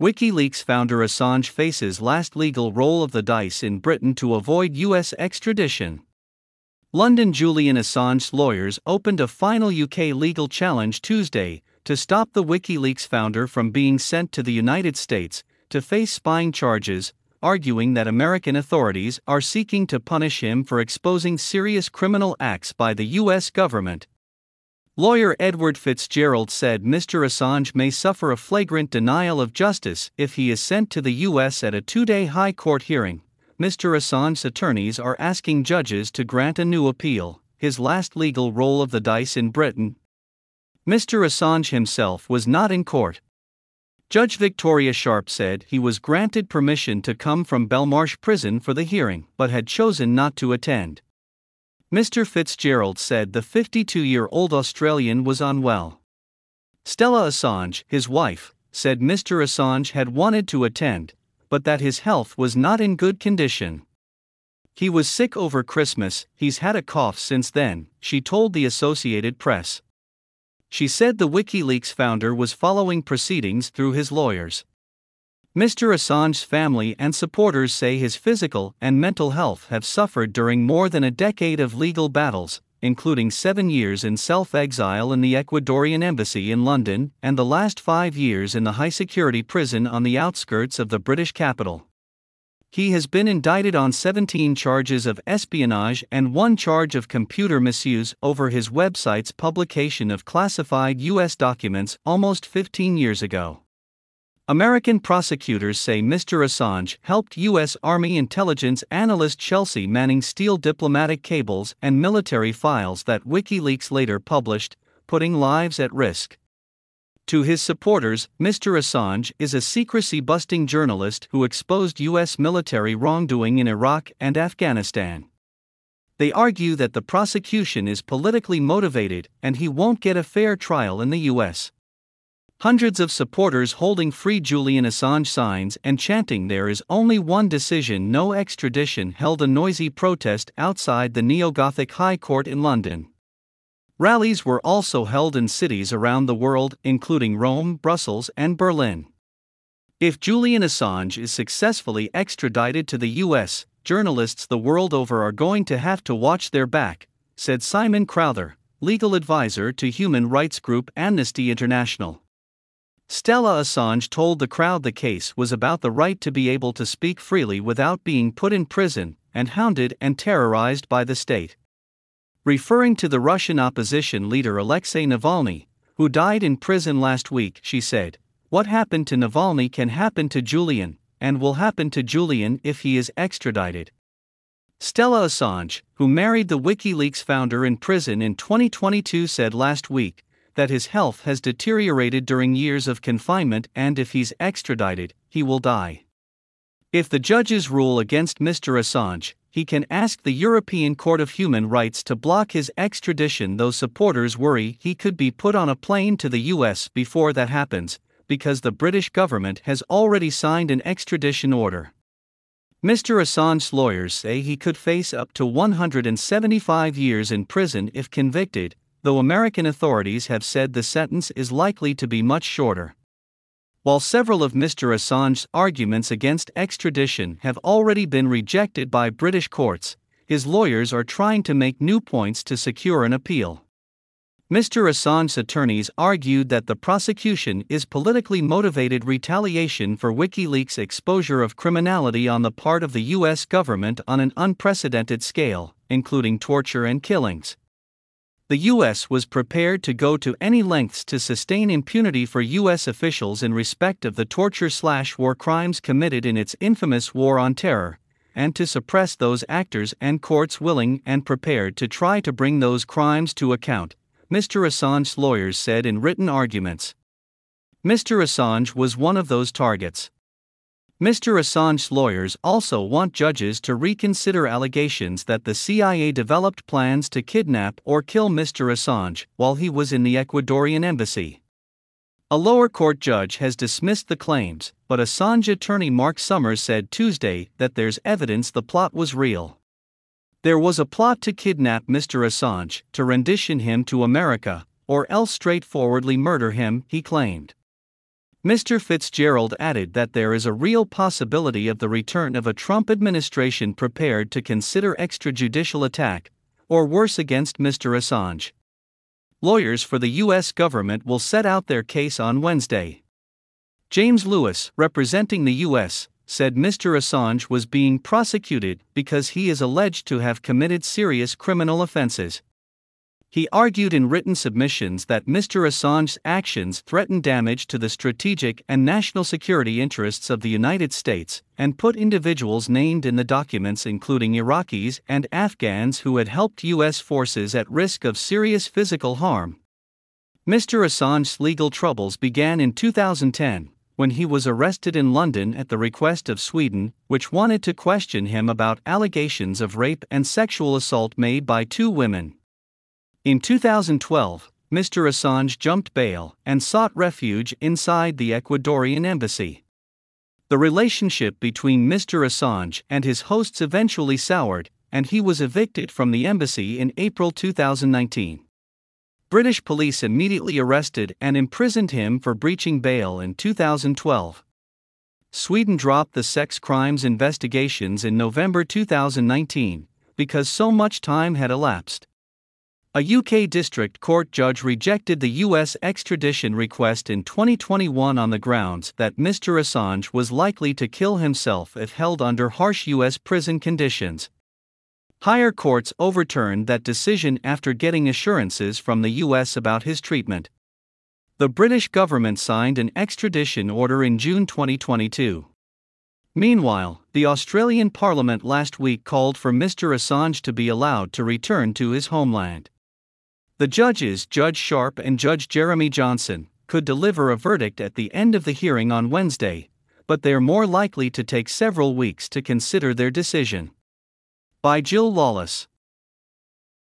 WikiLeaks founder Assange faces last legal roll of the dice in Britain to avoid US extradition. London Julian Assange's lawyers opened a final UK legal challenge Tuesday to stop the WikiLeaks founder from being sent to the United States to face spying charges, arguing that American authorities are seeking to punish him for exposing serious criminal acts by the US government. Lawyer Edward Fitzgerald said Mr. Assange may suffer a flagrant denial of justice if he is sent to the US at a two-day high court hearing. Mr. Assange's attorneys are asking judges to grant a new appeal, his last legal roll of the dice in Britain. Mr. Assange himself was not in court. Judge Victoria Sharp said he was granted permission to come from Belmarsh Prison for the hearing but had chosen not to attend. Mr. Fitzgerald said the 52-year-old Australian was unwell. Stella Assange, his wife, said Mr. Assange had wanted to attend, but that his health was not in good condition. "He was sick over Christmas, he's had a cough since then," she told the Associated Press. She said the WikiLeaks founder was following proceedings through his lawyers. Mr. Assange's family and supporters say his physical and mental health have suffered during more than a decade of legal battles, including 7 years in self-exile in the Ecuadorian embassy in London and the last 5 years in the high-security prison on the outskirts of the British capital. He has been indicted on 17 charges of espionage and one charge of computer misuse over his website's publication of classified US documents almost 15 years ago. American prosecutors say Mr. Assange helped US Army intelligence analyst Chelsea Manning steal diplomatic cables and military files that WikiLeaks later published, putting lives at risk. To his supporters, Mr. Assange is a secrecy-busting journalist who exposed U.S. military wrongdoing in Iraq and Afghanistan. They argue that the prosecution is politically motivated and he won't get a fair trial in the U.S. Hundreds of supporters holding Free Julian Assange signs and chanting "There is only one decision, no extradition" held a noisy protest outside the neo-Gothic High Court in London. Rallies were also held in cities around the world, including Rome, Brussels, and Berlin. If Julian Assange is successfully extradited to the US, journalists the world over are going to have to watch their back, said Simon Crowther, legal advisor to human rights group Amnesty International. Stella Assange told the crowd the case was about the right to be able to speak freely without being put in prison and hounded and terrorized by the state. Referring to the Russian opposition leader Alexei Navalny, who died in prison last week, she said, "What happened to Navalny can happen to Julian, and will happen to Julian if he is extradited." Stella Assange, who married the WikiLeaks founder in prison in 2022, said last week that his health has deteriorated during years of confinement and if he's extradited, he will die. If the judges rule against Mr. Assange, he can ask the European Court of Human Rights to block his extradition, though supporters worry he could be put on a plane to the US before that happens, because the British government has already signed an extradition order. Mr. Assange's lawyers say he could face up to 175 years in prison if convicted, though American authorities have said the sentence is likely to be much shorter. While several of Mr. Assange's arguments against extradition have already been rejected by British courts, his lawyers are trying to make new points to secure an appeal. Mr. Assange's attorneys argued that the prosecution is politically motivated retaliation for WikiLeaks' exposure of criminality on the part of the US government on an unprecedented scale, including torture and killings. The U.S. was prepared to go to any lengths to sustain impunity for U.S. officials in respect of the torture/war crimes committed in its infamous War on Terror, and to suppress those actors and courts willing and prepared to try to bring those crimes to account, Mr. Assange's lawyers said in written arguments. Mr. Assange was one of those targets. Mr. Assange's lawyers also want judges to reconsider allegations that the CIA developed plans to kidnap or kill Mr. Assange while he was in the Ecuadorian embassy. A lower court judge has dismissed the claims, but Assange attorney Mark Summers said Tuesday that there's evidence the plot was real. "There was a plot to kidnap Mr. Assange, to rendition him to America, or else straightforwardly murder him," he claimed. Mr. Fitzgerald added that there is a real possibility of the return of a Trump administration prepared to consider extrajudicial attack, or worse, against Mr. Assange. Lawyers for the US government will set out their case on Wednesday. James Lewis, representing the US, said Mr. Assange was being prosecuted because he is alleged to have committed serious criminal offenses. He argued in written submissions that Mr. Assange's actions threaten damage to the strategic and national security interests of the United States and put individuals named in the documents, including Iraqis and Afghans who had helped U.S. forces, at risk of serious physical harm. Mr. Assange's legal troubles began in 2010, when he was arrested in London at the request of Sweden, which wanted to question him about allegations of rape and sexual assault made by two women. In 2012, Mr. Assange jumped bail and sought refuge inside the Ecuadorian embassy. The relationship between Mr. Assange and his hosts eventually soured, and he was evicted from the embassy in April 2019. British police immediately arrested and imprisoned him for breaching bail in 2012. Sweden dropped the sex crimes investigations in November 2019 because so much time had elapsed. A UK district court judge rejected the US extradition request in 2021 on the grounds that Mr. Assange was likely to kill himself if held under harsh US prison conditions. Higher courts overturned that decision after getting assurances from the US about his treatment. The British government signed an extradition order in June 2022. Meanwhile, the Australian Parliament last week called for Mr. Assange to be allowed to return to his homeland. The judges, Judge Sharp and Judge Jeremy Johnson, could deliver a verdict at the end of the hearing on Wednesday, but they're more likely to take several weeks to consider their decision. By Jill Lawless.